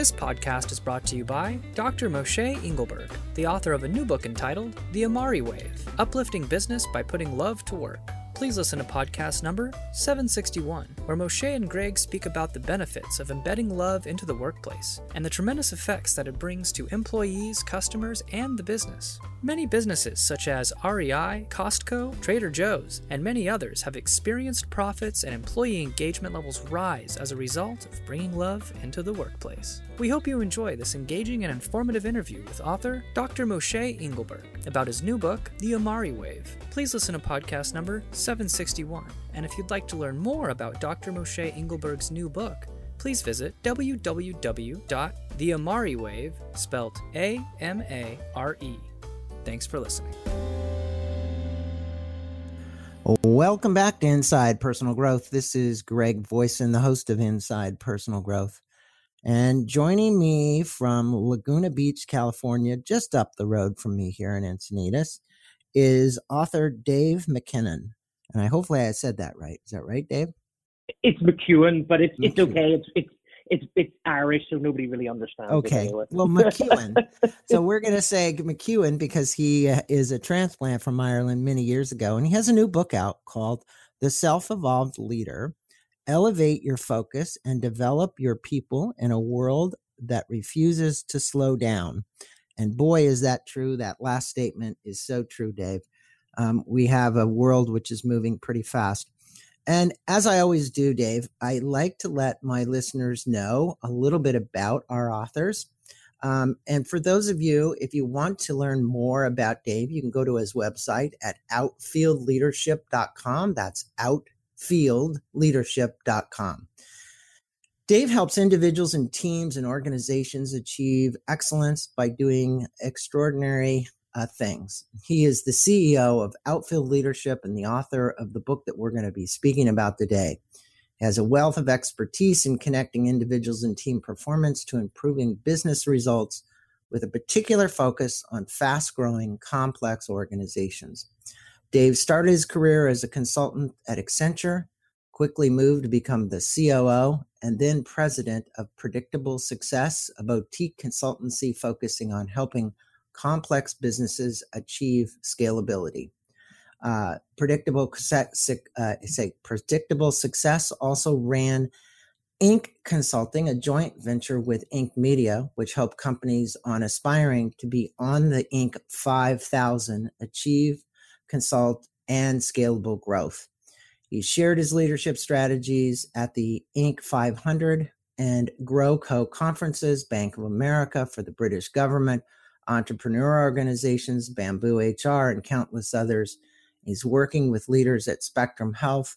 This podcast is brought to you by Dr. Moshe Engelberg, the author of a new book entitled The Amari Wave, Uplifting Business by Putting Love to Work. Please listen to podcast number 761, where Moshe and Greg speak about the benefits of embedding love into the workplace and the tremendous effects that it brings to employees, customers, and the business. Many businesses such as REI, Costco, Trader Joe's, and many others have experienced profits and employee engagement levels rise as a result of bringing love into the workplace. We hope you enjoy this engaging and informative interview with author Dr. Moshe Engelberg about his new book, The Amari Wave. Please listen to podcast number 761. And if you'd like to learn more about Dr. Moshe Engelberg's new book, please visit www.theamariwave, spelled A-M-A-R-E. Thanks for listening. Welcome back to Inside Personal Growth. This is Greg Voisin, the host of Inside Personal Growth. And joining me from Laguna Beach, California, just up the road from me here in Encinitas, is author Dave McEwen. And hopefully I said that right. Is that right, Dave? It's McEwen, but it's okay. It's Irish, so nobody really understands. Okay. Anyway. Well, McEwen. So we're going to say McEwen because he is a transplant from Ireland many years ago. And he has a new book out called The Self-Evolved Leader, Elevate Your Focus and Develop Your People in a World That Refuses to Slow Down. And boy, is that true. That last statement is so true, Dave. We have a world which is moving pretty fast. And as I always do, Dave, I like to let my listeners know a little bit about our authors. And for those of you, if you want to learn more about Dave, you can go to his website at outfieldleadership.com. That's outfieldleadership.com. Dave helps individuals and teams and organizations achieve excellence by doing extraordinary things. He is the CEO of Outfield Leadership and the author of the book that we're going to be speaking about today. He has a wealth of expertise in connecting individuals and team performance to improving business results with a particular focus on fast-growing, complex organizations. Dave started his career as a consultant at Accenture, quickly moved to become the COO and then president of Predictable Success, a boutique consultancy focusing on helping complex businesses achieve scalability. Predictable Success also ran Inc. Consulting, a joint venture with Inc. Media, which helped companies on aspiring to be on the Inc. 5000 achieve, consult, and scalable growth. He shared his leadership strategies at the Inc. 500 and GrowCo conferences, Bank of America, for the British government, entrepreneur organizations, Bamboo HR, and countless others. He's working with leaders at Spectrum Health,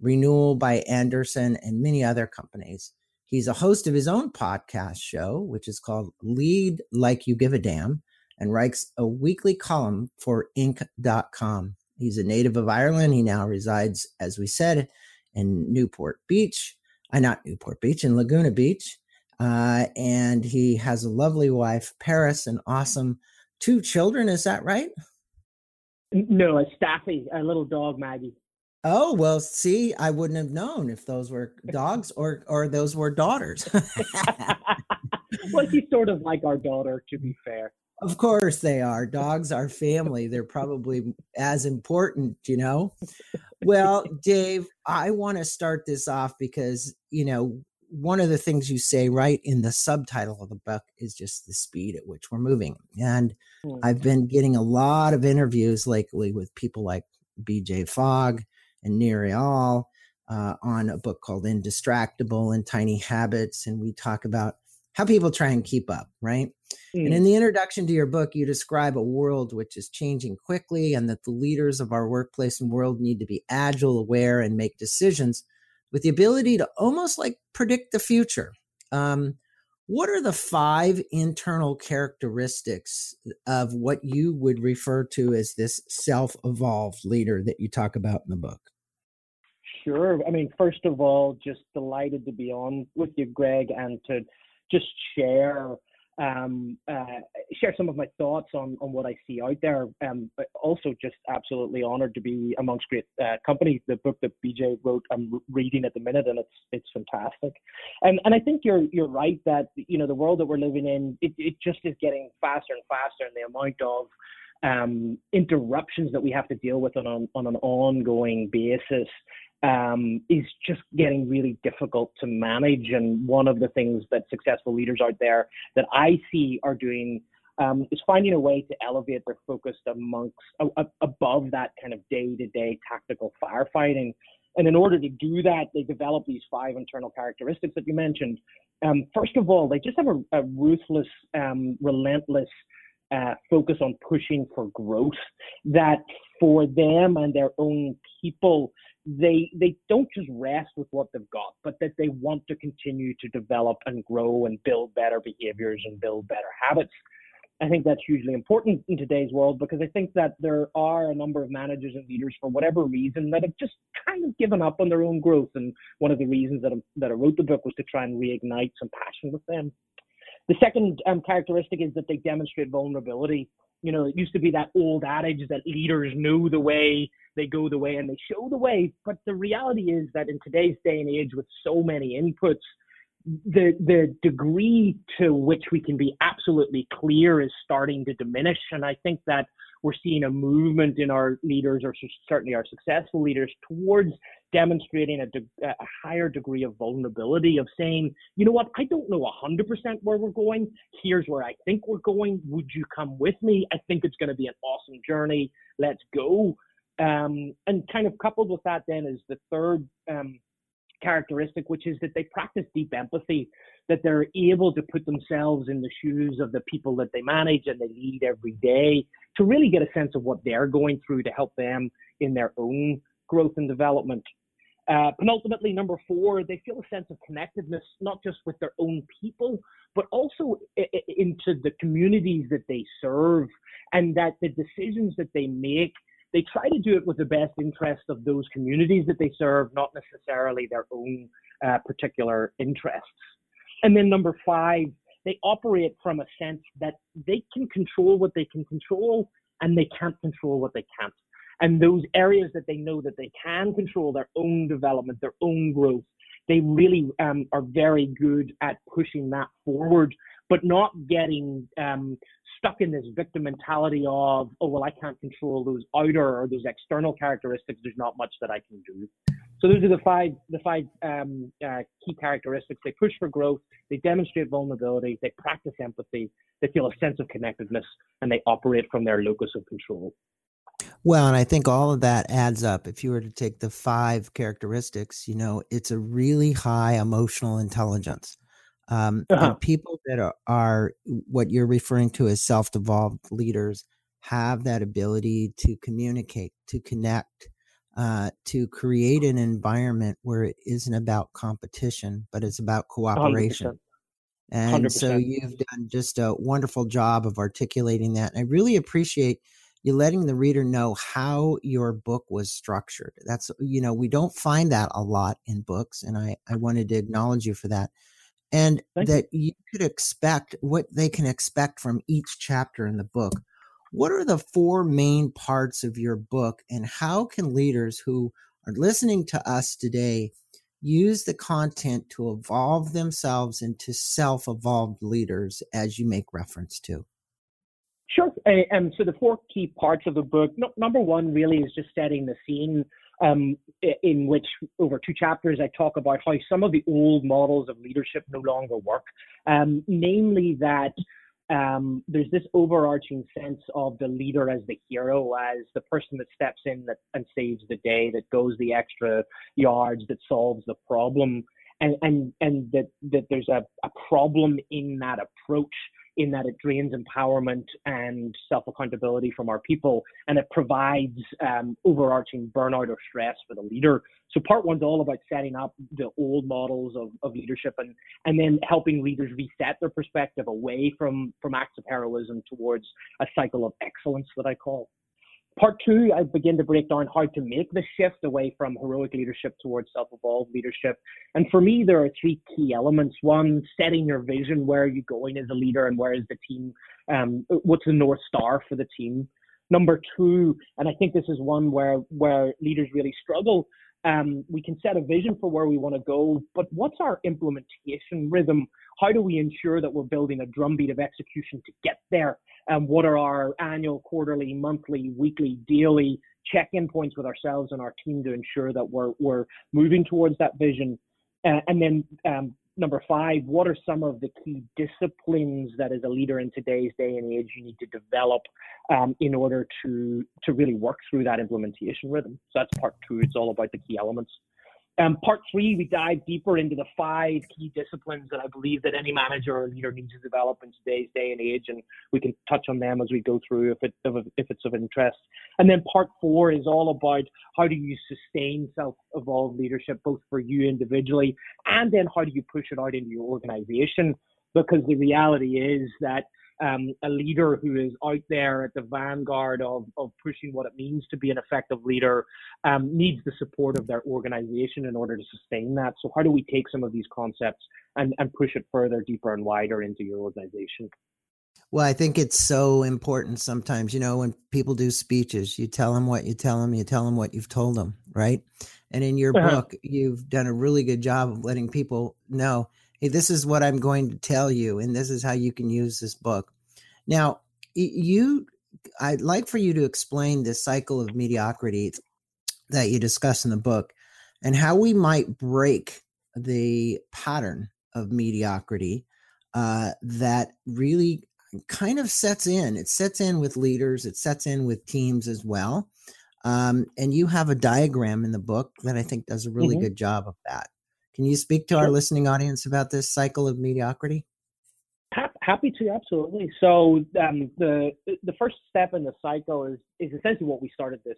Renewal by Andersen, and many other companies. He's a host of his own podcast show, which is called Lead Like You Give a Damn, and writes a weekly column for inc.com. He's a native of Ireland. He now resides, as we said, in Laguna Beach. And he has a lovely wife, Paris, and awesome two children. Is that right? No, a Staffy, a little dog, Maggie. Oh, well, see, I wouldn't have known if those were dogs or those were daughters. Well, he's sort of like our daughter, to be fair. Of course they are. Dogs are family. They're probably as important, you know. Well, Dave, I want to start this off because, you know, one of the things you say right in the subtitle of the book is just the speed at which we're moving. And I've been getting a lot of interviews lately with people like BJ Fogg and Nir Eyal on a book called Indistractable and Tiny Habits. And we talk about how people try and keep up, right? And in the introduction to your book, you describe a world which is changing quickly and that the leaders of our workplace and world need to be agile, aware, and make decisions with the ability to almost like predict the future. What are the 5 internal characteristics of what you would refer to as this self-evolved leader that you talk about in the book? Sure. I mean, first of all, just delighted to be on with you, Greg, and to just share share some of my thoughts on what I see out there. But also just absolutely honored to be amongst great companies. The book that BJ wrote, I'm reading at the minute, and it's fantastic. And I think you're right that, you know, the world that we're living in, it just is getting faster and faster, and the amount of interruptions that we have to deal with on an ongoing basis is just getting really difficult to manage. And one of the things that successful leaders out there that I see are doing is finding a way to elevate their focus above that kind of day-to-day tactical firefighting. And in order to do that, they develop these 5 internal characteristics that you mentioned. First of all, they just have a ruthless, relentless focus on pushing for growth, that for them and their own people, they don't just rest with what they've got, but that they want to continue to develop and grow and build better behaviors and build better habits. I think that's hugely important in today's world, because I think that there are a number of managers and leaders, for whatever reason, that have just kind of given up on their own growth. And one of the reasons that I wrote the book was to try and reignite some passion with them. The second characteristic is that they demonstrate vulnerability. You know, it used to be that old adage that leaders know the way, they go the way, and they show the way. But the reality is that in today's day and age, with so many inputs, the degree to which we can be absolutely clear is starting to diminish. And I think that we're seeing a movement in our leaders, or certainly our successful leaders, towards demonstrating a higher degree of vulnerability, of saying, you know what, I don't know 100% where we're going. Here's where I think we're going. Would you come with me? I think it's going to be an awesome journey. Let's go. And kind of coupled with that then is the third characteristic, which is that they practice deep empathy, that they're able to put themselves in the shoes of the people that they manage and they lead every day, to really get a sense of what they're going through to help them in their own growth and development. Penultimately, number 4, they feel a sense of connectedness, not just with their own people, but also into the communities that they serve, and that the decisions that they make, they try to do it with the best interest of those communities that they serve, not necessarily their own particular interests. And then number 5, they operate from a sense that they can control what they can control, and they can't control what they can't. And those areas that they know that they can control, their own development, their own growth, they really are very good at pushing that forward, but not getting stuck in this victim mentality of, oh, well, I can't control those outer or those external characteristics. There's not much that I can do. So those are the five key characteristics. They push for growth. They demonstrate vulnerability. They practice empathy. They feel a sense of connectedness, and they operate from their locus of control. Well, and I think all of that adds up. If you were to take the 5 characteristics, you know, it's a really high emotional intelligence. And people that are what you're referring to as self-evolved leaders have that ability to communicate, to connect, to create an environment where it isn't about competition, but it's about cooperation. 100%. And 100%. So you've done just a wonderful job of articulating that. And I really appreciate you letting the reader know how your book was structured. That's, you know, we don't find that a lot in books, and I wanted to acknowledge you for that. And that you could expect what they can expect from each chapter in the book. What are the 4 main parts of your book, and how can leaders who are listening to us today use the content to evolve themselves into self-evolved leaders, as you make reference to? Sure. So the 4 key parts of the book, number 1 really is just setting the scene, in which over 2 chapters I talk about how some of the old models of leadership no longer work, namely that there's this overarching sense of the leader as the hero, as the person that steps in and saves the day, that goes the extra yards, that solves the problem, and that there's a problem in that approach, in that it drains empowerment and self-accountability from our people, and it provides overarching burnout or stress for the leader. So part 1's all about setting up the old models of leadership, and then helping leaders reset their perspective away from acts of heroism towards a cycle of excellence that I call. Part two, I begin to break down how to make the shift away from heroic leadership towards self-evolved leadership. And for me, there are three key elements. One, setting your vision. Where are you going as a leader and where is the team? What's the North Star for the team? Number two, and I think this is one where leaders really struggle, we can set a vision for where we want to go, but what's our implementation rhythm? How do we ensure that we're building a drumbeat of execution to get there? And what are our annual, quarterly, monthly, weekly, daily check-in points with ourselves and our team to ensure that we're moving towards that vision? And then number five, what are some of the key disciplines that as a leader in today's day and age you need to develop in order to really work through that implementation rhythm? So that's part two. It's all about the key elements. Part three, we dive deeper into the five key disciplines that I believe that any manager or leader needs to develop in today's day and age, and we can touch on them as we go through if it's of interest. And then part four is all about how do you sustain self-evolved leadership, both for you individually, and then how do you push it out into your organization? Because the reality is that a leader who is out there at the vanguard of pushing what it means to be an effective leader needs the support of their organization in order to sustain that. So how do we take some of these concepts and push it further, deeper and wider into your organization? Well, I think it's so important sometimes, you know, when people do speeches, you tell them what you tell them, you tell them what you've told them, right? And in your book, you've done a really good job of letting people know, hey, this is what I'm going to tell you, and this is how you can use this book. Now, I'd like for you to explain this cycle of mediocrity that you discuss in the book and how we might break the pattern of mediocrity that really kind of sets in. It sets in with leaders. It sets in with teams as well. And you have a diagram in the book that I think does a really good job of that. Can you speak to our listening audience about this cycle of mediocrity? Happy to, absolutely. So the first step in the cycle is essentially what we started this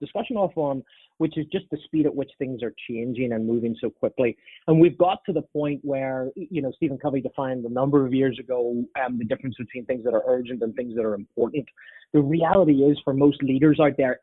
discussion off on, which is just the speed at which things are changing and moving so quickly. And we've got to the point where, you know, Stephen Covey defined a number of years ago the difference between things that are urgent and things that are important. The reality is for most leaders out there,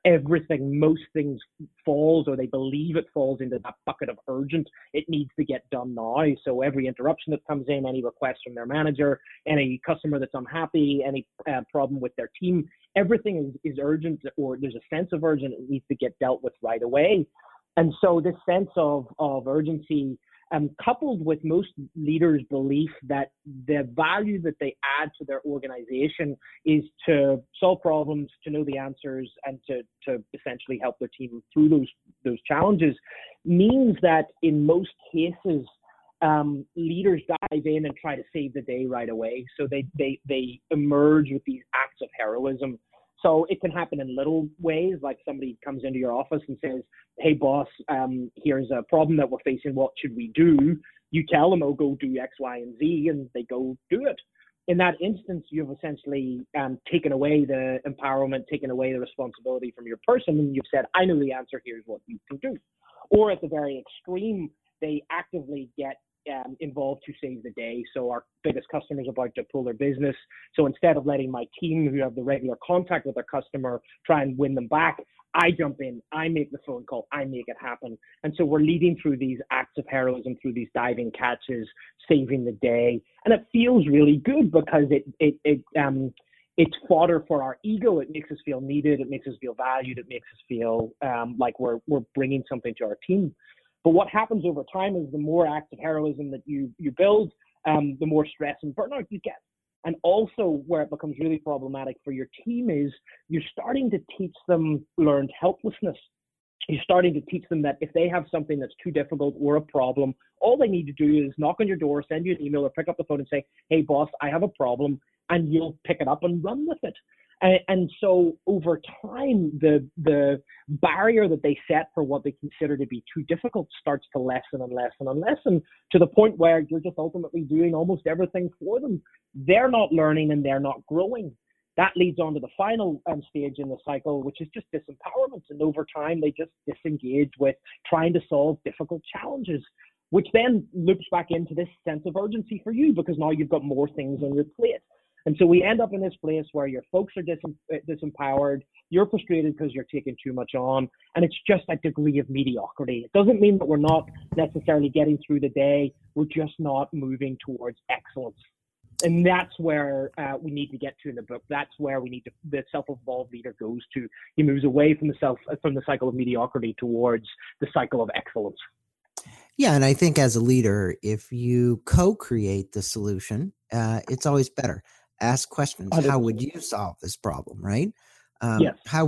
most things falls, or they believe it falls, into that bucket of urgent. It needs to get done now. So every interruption that comes in, any request from their manager, any customer that's unhappy, any problem with their team, everything is urgent, or there's a sense of urgent. It needs to get dealt with right away. And so this sense of urgency, coupled with most leaders' belief that the value that they add to their organization is to solve problems, to know the answers, and to essentially help their team through those challenges, means that in most cases, leaders dive in and try to save the day right away. So they emerge with these acts of heroism. So it can happen in little ways, like somebody comes into your office and says, hey, boss, here's a problem that we're facing. What should we do? You tell them, oh, go do X, Y, and Z, and they go do it. In that instance, you've essentially taken away the empowerment, taken away the responsibility from your person, and you've said, I know the answer, here's what you can do. Or at the very extreme, they actively get involved to save the day. So our biggest customer is about to pull their business. So instead of letting my team, who have the regular contact with their customer, try and win them back, I jump in, I make the phone call, I make it happen. And so we're leading through these acts of heroism, through these diving catches, saving the day. And it feels really good because it's fodder for our ego. It makes us feel needed. It makes us feel valued. It makes us feel like we're bringing something to our team. But what happens over time is the more acts of heroism that you build, the more stress and burnout you get. And also where it becomes really problematic for your team is you're starting to teach them learned helplessness. You're starting to teach them that if they have something that's too difficult or a problem, all they need to do is knock on your door, send you an email, or pick up the phone and say, hey, boss, I have a problem, and you'll pick it up and run with it. And so over time, the barrier that they set for what they consider to be too difficult starts to lessen and lessen and lessen, to the point where you're just ultimately doing almost everything for them. They're not learning and they're not growing. That leads on to the final stage in the cycle, which is just disempowerment. And over time, they just disengage with trying to solve difficult challenges, which then loops back into this sense of urgency for you, because now you've got more things on your plate. And so we end up in this place where your folks are disempowered, you're frustrated because you're taking too much on, and it's just a degree of mediocrity. It doesn't mean that we're not necessarily getting through the day, we're just not moving towards excellence. And that's where we need to get to in the book. That's where we need to, the self-evolved leader goes to. He moves away from the cycle of mediocrity towards the cycle of excellence. Yeah, and I think as a leader, if you co-create the solution, it's always better. Ask questions. How would you solve this problem, right? Yes. How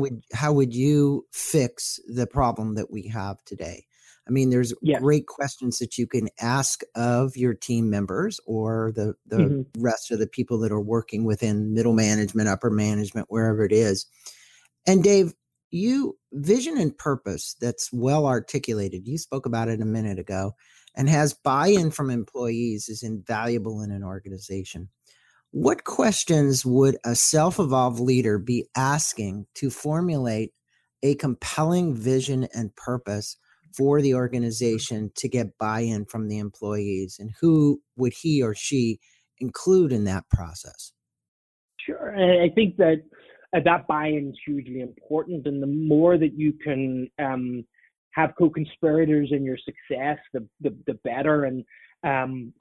would you fix the problem that we have today? I mean, there's yes. great questions that you can ask of your team members or the mm-hmm. rest of the people that are working within middle management, upper management, wherever it is. And Dave, vision and purpose that's well articulated, you spoke about it a minute ago, and has buy-in from employees is invaluable in an organization. What questions would a self-evolved leader be asking to formulate a compelling vision and purpose for the organization to get buy-in from the employees, and who would he or she include in that process? Sure. I think that buy-in is hugely important, and the more that you can have co-conspirators in your success, the better. And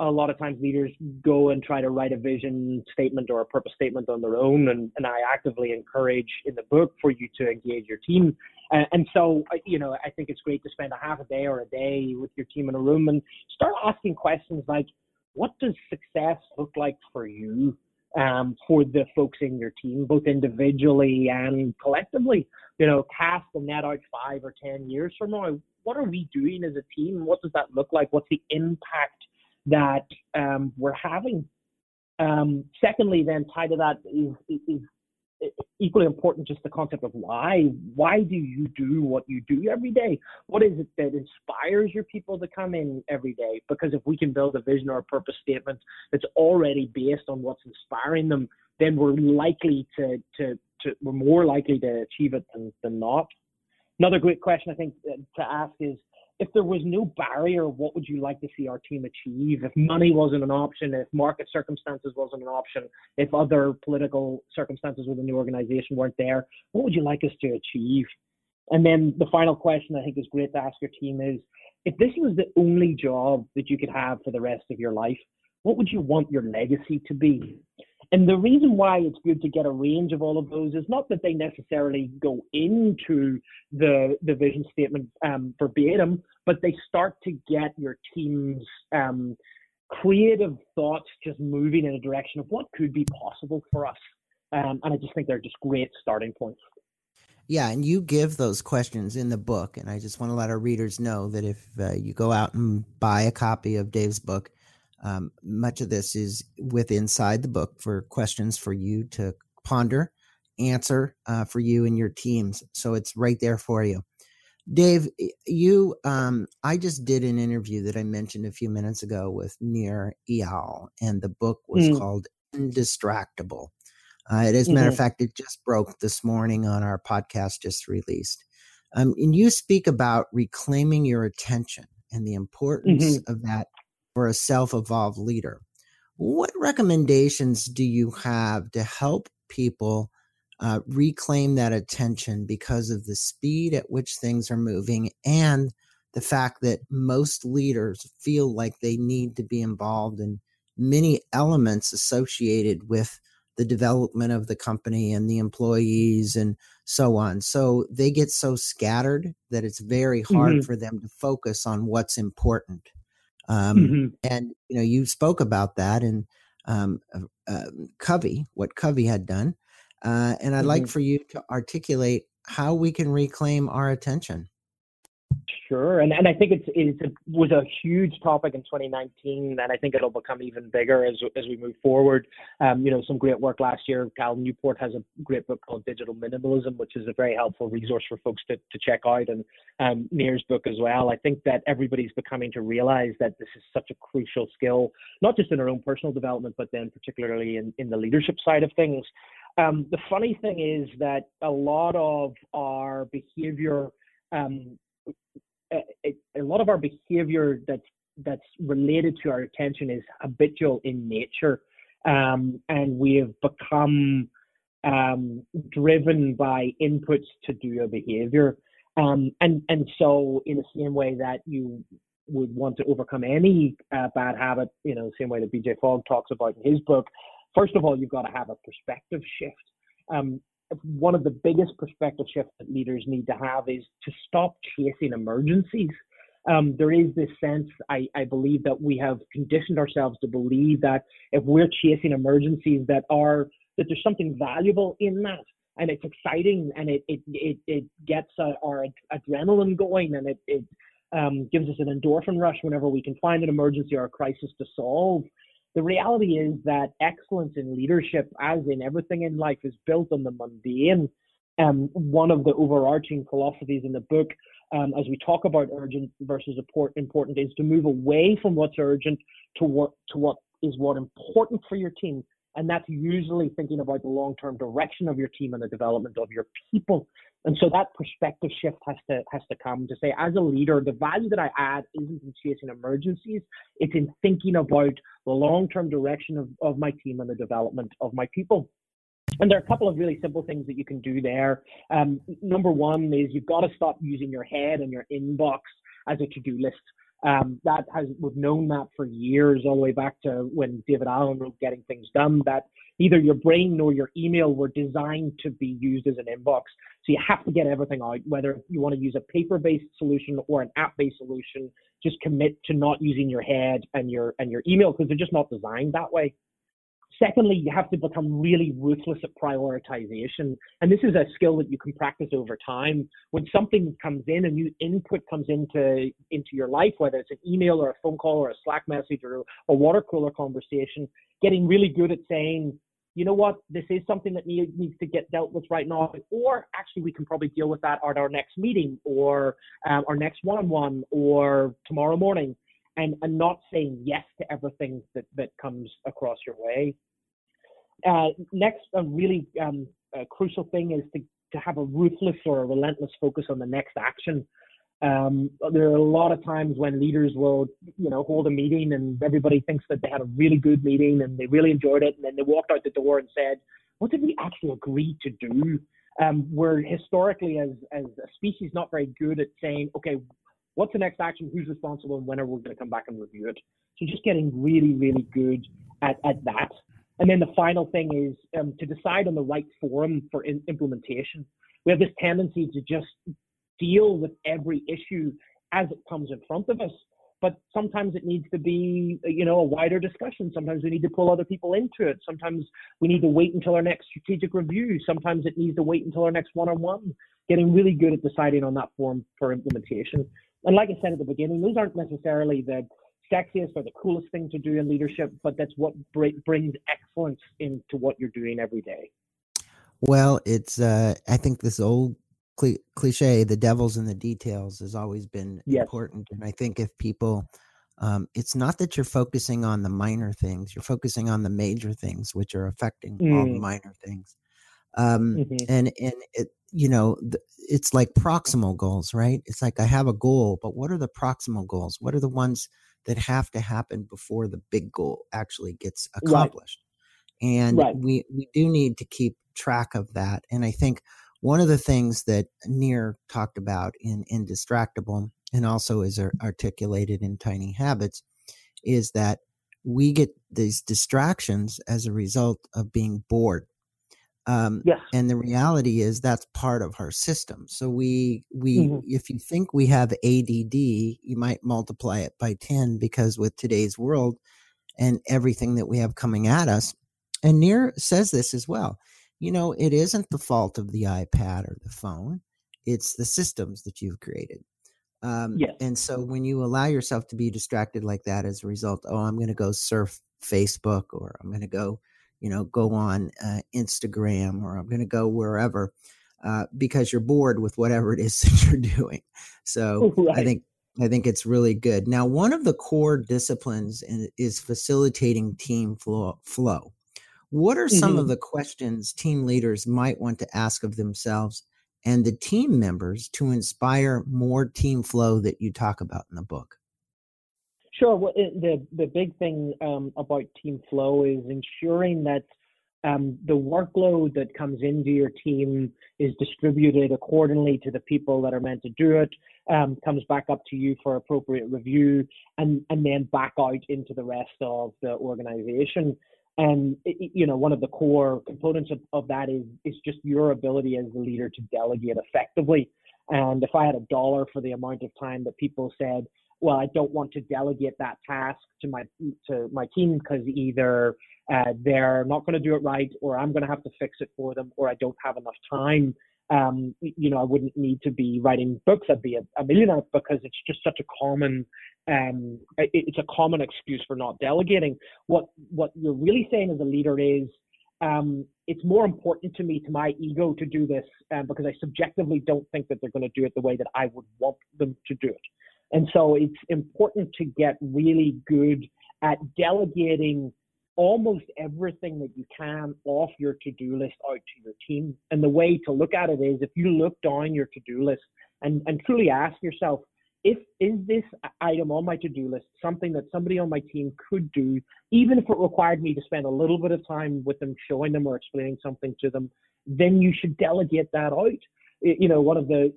a lot of times leaders go and try to write a vision statement or a purpose statement on their own, and I actively encourage in the book for you to engage your team. And so, you know, I think it's great to spend a half a day or a day with your team in a room and start asking questions like, what does success look like for you, for the folks in your team, both individually and collectively? You know, cast the net out 5 or 10 years from now. What are we doing as a team? What does that look like? What's the impact that we're having? Secondly, then tied to that is equally important, just the concept of why. Why do you do what you do every day? What is it that inspires your people to come in every day? Because if we can build a vision or a purpose statement that's already based on what's inspiring them, then we're likely to we're more likely to achieve it than not. Another great question I think to ask is, if there was no barrier, what would you like to see our team achieve? If money wasn't an option, if market circumstances wasn't an option, if other political circumstances within the organization weren't there, what would you like us to achieve? And then the final question I think is great to ask your team is, if this was the only job that you could have for the rest of your life, what would you want your legacy to be? And the reason why it's good to get a range of all of those is not that they necessarily go into the vision statement verbatim, but they start to get your team's creative thoughts just moving in a direction of what could be possible for us. And I just think they're just great starting points. Yeah, and you give those questions in the book. And I just want to let our readers know that if you go out and buy a copy of Dave's book, much of this is with inside the book for questions for you to ponder, answer for you and your teams. So it's right there for you. Dave, you, I just did an interview that I mentioned a few minutes ago with Nir Eyal, and the book was called Indistractable. As a matter of fact, it just broke this morning on our podcast, just released. And you speak about reclaiming your attention and the importance of that for a self-evolved leader. What recommendations do you have to help people reclaim that attention because of the speed at which things are moving and the fact that most leaders feel like they need to be involved in many elements associated with the development of the company and the employees and so on? So they get so scattered that it's very hard for them to focus on what's important. And, you know, you spoke about that and Covey, what Covey had done. And I'd like for you to articulate how we can reclaim our attention. Sure. And I think it was a huge topic in 2019, and I think it'll become even bigger as we move forward. You know, some great work last year. Cal Newport has a great book called Digital Minimalism, which is a very helpful resource for folks to check out, and Nir's book as well. I think that everybody's becoming to realize that this is such a crucial skill, not just in our own personal development, but then particularly in the leadership side of things. The funny thing is that a lot of our behavior that's related to our attention is habitual in nature. and we have become driven by inputs to do your behavior. And so in the same way that you would want to overcome any bad habit, you know, same way that BJ Fogg talks about in his book, first of all, you've got to have a perspective shift. One of the biggest perspective shifts that leaders need to have is to stop chasing emergencies. There is this sense, I believe, that we have conditioned ourselves to believe that if we're chasing emergencies, that there's something valuable in that, and it's exciting, and it gets our adrenaline going, and it gives us an endorphin rush whenever we can find an emergency or a crisis to solve. The reality is that excellence in leadership, as in everything in life, is built on the mundane. One of the overarching philosophies in the book, as we talk about urgent versus important, is to move away from what's urgent to what is important for your team. And that's usually thinking about the long-term direction of your team and the development of your people. And so that perspective shift has to come to say, as a leader, the value that I add isn't in chasing emergencies. It's in thinking about the long-term direction of my team and the development of my people. And there are a couple of really simple things that you can do there. Number one is you've got to stop using your head and your inbox as a to-do list. We've known that for years, all the way back to when David Allen wrote Getting Things Done, that either your brain nor your email were designed to be used as an inbox. So you have to get everything out, whether you want to use a paper-based solution or an app-based solution. Just commit to not using your head and your email, because they're just not designed that way. Secondly, you have to become really ruthless at prioritization. And this is a skill that you can practice over time. When something comes in, a new input comes into your life, whether it's an email or a phone call or a Slack message or a water cooler conversation, getting really good at saying, you know what, this is something that needs to get dealt with right now, or actually we can probably deal with that at our next meeting or our next one-on-one or tomorrow morning. And not saying yes to everything that comes across your way. Next, a really crucial thing is to have a ruthless or a relentless focus on the next action. There are a lot of times when leaders will, you know, hold a meeting and everybody thinks that they had a really good meeting and they really enjoyed it, and then they walked out the door and said, "What did we actually agree to do?" We're historically, as a species, not very good at saying, "Okay, what's the next action? Who's responsible? And when are we going to come back and review it?" So just getting really, really good at that. And then the final thing is to decide on the right forum for implementation. We have this tendency to just deal with every issue as it comes in front of us, but sometimes it needs to be, you know, a wider discussion. Sometimes we need to pull other people into it. Sometimes we need to wait until our next strategic review. Sometimes it needs to wait until our next one-on-one. Getting really good at deciding on that forum for implementation. And like I said at the beginning, those aren't necessarily the sexiest or the coolest thing to do in leadership, but that's what brings excellence into what you're doing every day. Well, it's I think this old cliche, the devil's in the details, has always been important. And I think if people, it's not that you're focusing on the minor things, you're focusing on the major things, which are affecting all the minor things. And it, you know, it's like proximal goals, right? It's like I have a goal, but what are the proximal goals? What are the ones that have to happen before the big goal actually gets accomplished? Right. And we do need to keep track of that. And I think one of the things that Nir talked about in Indistractable, and also is articulated in Tiny Habits, is that we get these distractions as a result of being bored. And the reality is that's part of our system. So we if you think we have ADD, you might multiply it by 10, because with today's world and everything that we have coming at us, and Nir says this as well, you know, it isn't the fault of the iPad or the phone. It's the systems that you've created. And so when you allow yourself to be distracted like that as a result, I'm going to go surf Facebook, or I'm going to go on Instagram, or I'm going to go wherever, because you're bored with whatever it is that you're doing. So I think it's really good. Now, one of the core disciplines is facilitating team flow. What are some of the questions team leaders might want to ask of themselves and the team members to inspire more team flow that you talk about in the book? Sure. Well, the big thing about team flow is ensuring that the workload that comes into your team is distributed accordingly to the people that are meant to do it, comes back up to you for appropriate review, and then back out into the rest of the organization. And one of the core components of that is just your ability as the leader to delegate effectively. And if I had $1 for the amount of time that people said, well, I don't want to delegate that task to my team because either they're not going to do it right, or I'm going to have to fix it for them, or I don't have enough time. I wouldn't need to be writing books. I'd be a millionaire, because it's just such a common, it's a common excuse for not delegating. What you're really saying as a leader is, it's more important to me, to my ego, to do this because I subjectively don't think that they're going to do it the way that I would want them to do it. And so it's important to get really good at delegating almost everything that you can off your to-do list out to your team. And the way to look at it is, if you look down your to-do list and truly ask yourself, is this item on my to-do list something that somebody on my team could do, even if it required me to spend a little bit of time with them, showing them or explaining something to them? Then you should delegate that out. One of the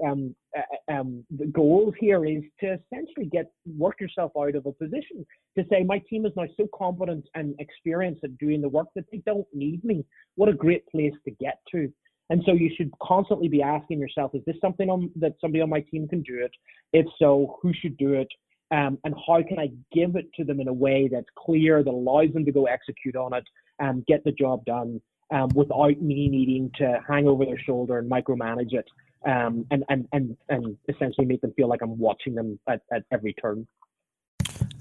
goals here is to essentially work yourself out of a position to say, my team is now so competent and experienced at doing the work that they don't need me. What a great place to get to. And so you should constantly be asking yourself, is this something that somebody on my team can do it? If so, who should do it? And how can I give it to them in a way that's clear, that allows them to go execute on it and get the job done? Without me needing to hang over their shoulder and micromanage it, and essentially make them feel like I'm watching them at every turn.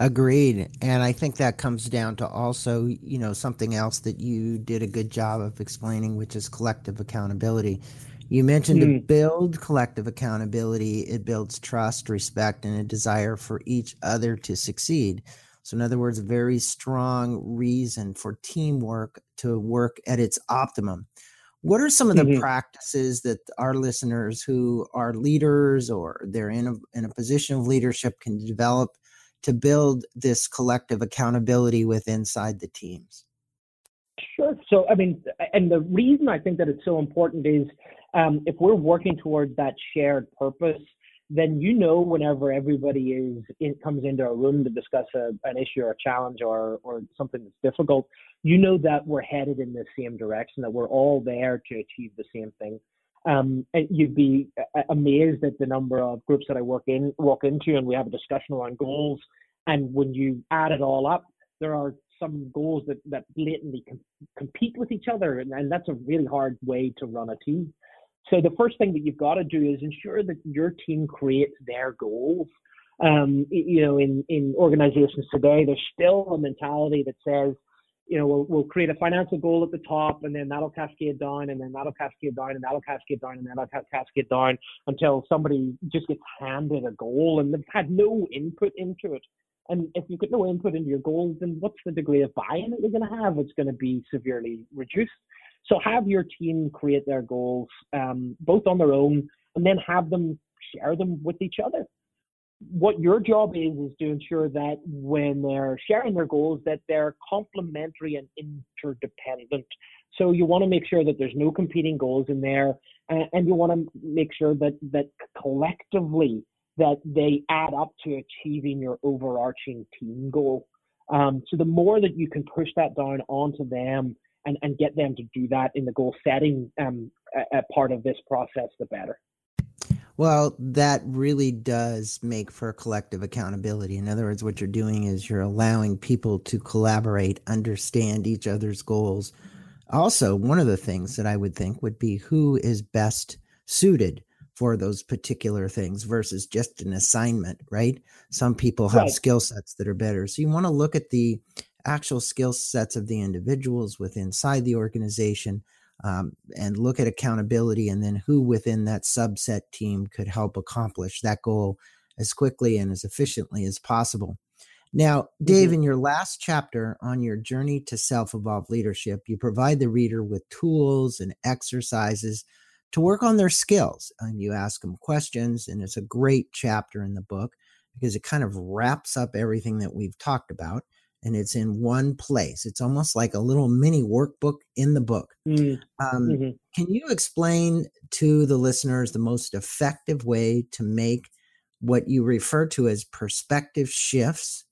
Agreed. And I think that comes down to also, something else that you did a good job of explaining, which is collective accountability. You mentioned to build collective accountability, it builds trust, respect, and a desire for each other to succeed. So in other words, a very strong reason for teamwork to work at its optimum. What are some of the practices that our listeners who are leaders or they're in a position of leadership can develop to build this collective accountability with inside the teams? Sure. So, and the reason I think that it's so important is if we're working towards that shared purpose, then whenever everybody comes into a room to discuss an issue or a challenge or something that's difficult, that we're headed in the same direction, that we're all there to achieve the same thing. And you'd be amazed at the number of groups that I walk into and we have a discussion around goals. And when you add it all up, there are some goals that blatantly compete with each other. And that's a really hard way to run a team. So the first thing that you've got to do is ensure that your team creates their goals. In organizations today, there's still a mentality that says, we'll create a financial goal at the top, and then that'll cascade down, and then that'll cascade down, and that'll cascade down, and then that'll cascade down, until somebody just gets handed a goal and they've had no input into it. And if you get no input into your goals, then what's the degree of buy-in that you're going to have? It's going to be severely reduced. So have your team create their goals, both on their own, and then have them share them with each other. What your job is to ensure that when they're sharing their goals, that they're complementary and interdependent. So you want to make sure that there's no competing goals in there, and you want to make sure that collectively that they add up to achieving your overarching team goal. So the more that you can push that down onto them, and get them to do that in the goal setting a part of this process, the better. Well, that really does make for collective accountability. In other words, what you're doing is you're allowing people to collaborate, understand each other's goals. Also, one of the things that I would think would be who is best suited for those particular things versus just an assignment, right? Some people have skill sets that are better. So you want to look at the actual skill sets of the individuals inside the organization, and look at accountability, and then who within that subset team could help accomplish that goal as quickly and as efficiently as possible. Now, Dave, in your last chapter on your journey to self-evolved leadership, you provide the reader with tools and exercises to work on their skills, and you ask them questions, and it's a great chapter in the book. because it kind of wraps up everything that we've talked about. And it's in one place. It's almost like a little mini workbook in the book. Can you explain to the listeners the most effective way to make what you refer to as perspective shifts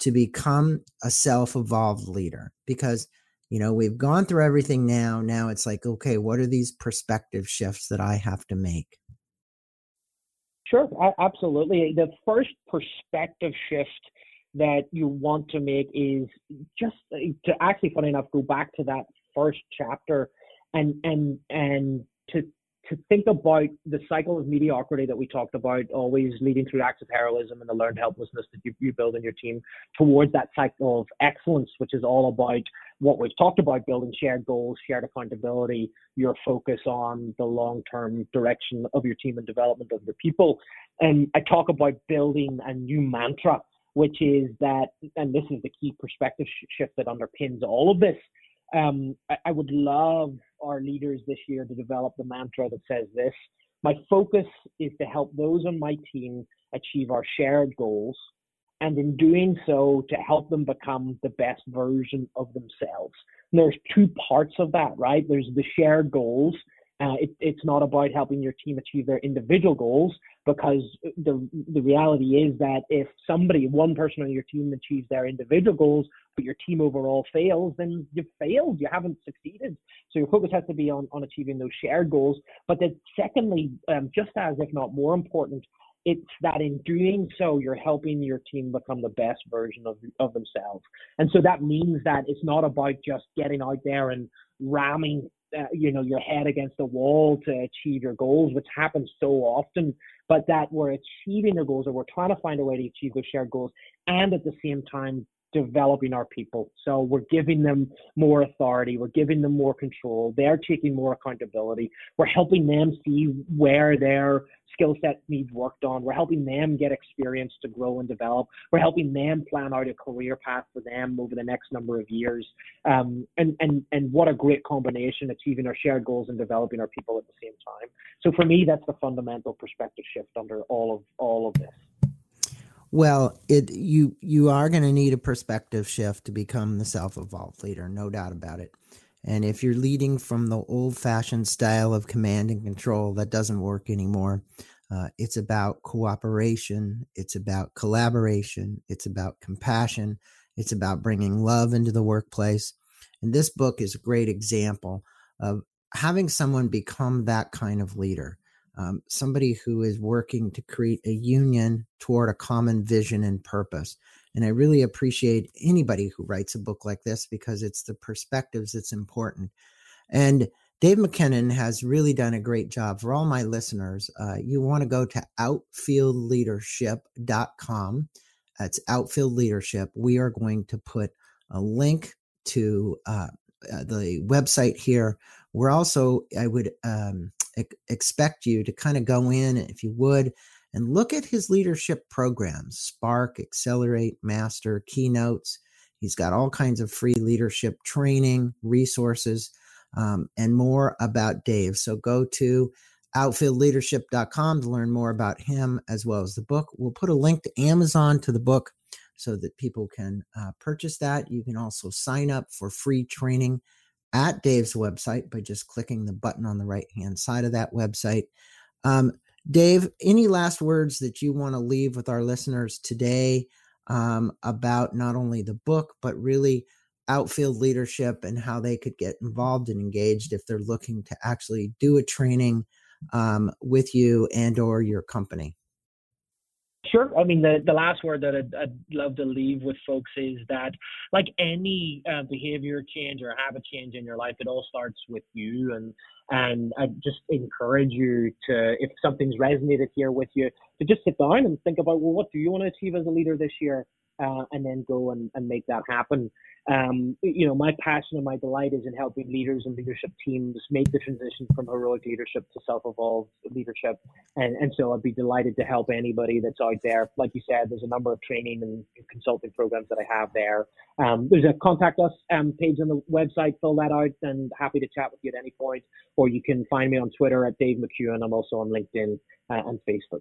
to become a self-evolved leader? Because, you know, we've gone through everything now. Now it's like, okay, what are these perspective shifts that I have to make? Sure, absolutely. The first perspective shift that you want to make is just to actually, funny enough, go back to that first chapter and to think about the cycle of mediocrity that we talked about, always leading through acts of heroism and the learned helplessness that you build in your team towards that cycle of excellence, which is all about what we've talked about, building shared goals, shared accountability, your focus on the long-term direction of your team and development of your people. And I talk about building a new mantra, which is that, and this is the key perspective shift that underpins all of this. I would love our leaders this year to develop the mantra that says this: my focus is to help those on my team achieve our shared goals, and in doing so, to help them become the best version of themselves. And there's two parts of that, right? There's the shared goals. It's not about helping your team achieve their individual goals, because the reality is that if one person on your team achieves their individual goals, but your team overall fails, then you've failed, you haven't succeeded. So your focus has to be on achieving those shared goals. But then secondly, just as if not more important, it's that in doing so, you're helping your team become the best version of themselves. And so that means that it's not about just getting out there and ramming your head against the wall to achieve your goals, which happens so often, but that we're achieving the goals, or we're trying to find a way to achieve those shared goals, and at the same time developing our people. So we're giving them more authority, we're giving them more control, they're taking more accountability, we're helping them see where their skill set needs worked on, we're helping them get experience to grow and develop, we're helping them plan out a career path for them over the next number of years. And what a great combination, achieving our shared goals and developing our people at the same time. So for me, that's the fundamental perspective shift under all of this. Well, you are going to need a perspective shift to become the self-evolved leader, no doubt about it. And if you're leading from the old-fashioned style of command and control, that doesn't work anymore. It's about cooperation. It's about collaboration. It's about compassion. It's about bringing love into the workplace. And this book is a great example of having someone become that kind of leader. Somebody who is working to create a union toward a common vision and purpose. And I really appreciate anybody who writes a book like this, because it's the perspectives that's important. And Dave McKinnon has really done a great job. For all my listeners, you want to go to outfieldleadership.com. That's Outfield Leadership. We are going to put a link to the website here. We're also, I would expect you to kind of go in, if you would, and look at his leadership programs: Spark, Accelerate, Master, Keynotes. He's got all kinds of free leadership training, resources, and more about Dave. So go to outfieldleadership.com to learn more about him as well as the book. We'll put a link to Amazon to the book so that people can purchase that. You can also sign up for free training at Dave's website by just clicking the button on the right-hand side of that website. Dave, any last words that you want to leave with our listeners today about not only the book, but really Outfield Leadership and how they could get involved and engaged if they're looking to actually do a training with you and or your company? Sure. I mean, the last word that I'd love to leave with folks is that, like any behavior change or habit change in your life, it all starts with you. And I just encourage you to, if something's resonated here with you, to just sit down and think about, well, what do you want to achieve as a leader this year? And then go and make that happen. My passion and my delight is in helping leaders and leadership teams make the transition from heroic leadership to self-evolved leadership. And so I'd be delighted to help anybody that's out there. Like you said, there's a number of training and consulting programs that I have there. There's a contact us page on the website. Fill that out and happy to chat with you at any point. Or you can find me on Twitter at Dave McEwen. I'm also on LinkedIn and Facebook.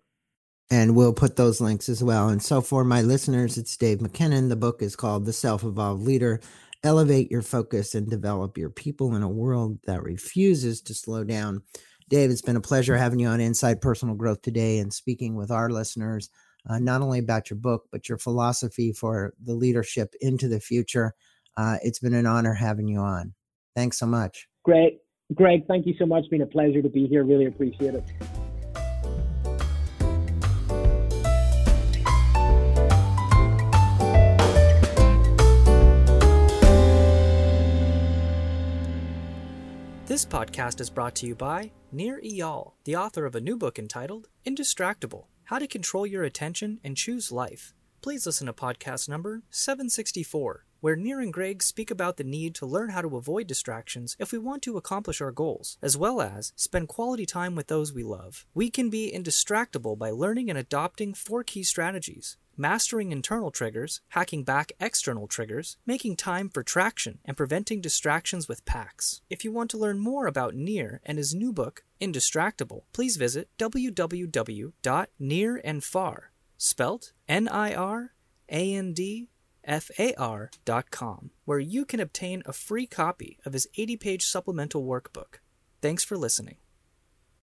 And we'll put those links as well. And so for my listeners, it's Dave McEwen. The book is called The Self-Evolved Leader, Elevate Your Focus and Develop Your People in a World That Refuses to Slow Down. Dave, it's been a pleasure having you on Inside Personal Growth today and speaking with our listeners, not only about your book, but your philosophy for the leadership into the future. It's been an honor having you on. Thanks so much. Great. Greg, thank you so much. It's been a pleasure to be here. Really appreciate it. This podcast is brought to you by Nir Eyal, the author of a new book entitled Indistractable, How to Control Your Attention and Choose Life. Please listen to podcast number 764, where Nir and Greg speak about the need to learn how to avoid distractions if we want to accomplish our goals, as well as spend quality time with those we love. We can be indistractable by learning and adopting 4 key strategies: mastering internal triggers, hacking back external triggers, making time for traction, and preventing distractions with packs. If you want to learn more about Nir and his new book, Indistractable, please visit www.nirandfar, spelt nirandfar.com, where you can obtain a free copy of his 80-page supplemental workbook. Thanks for listening.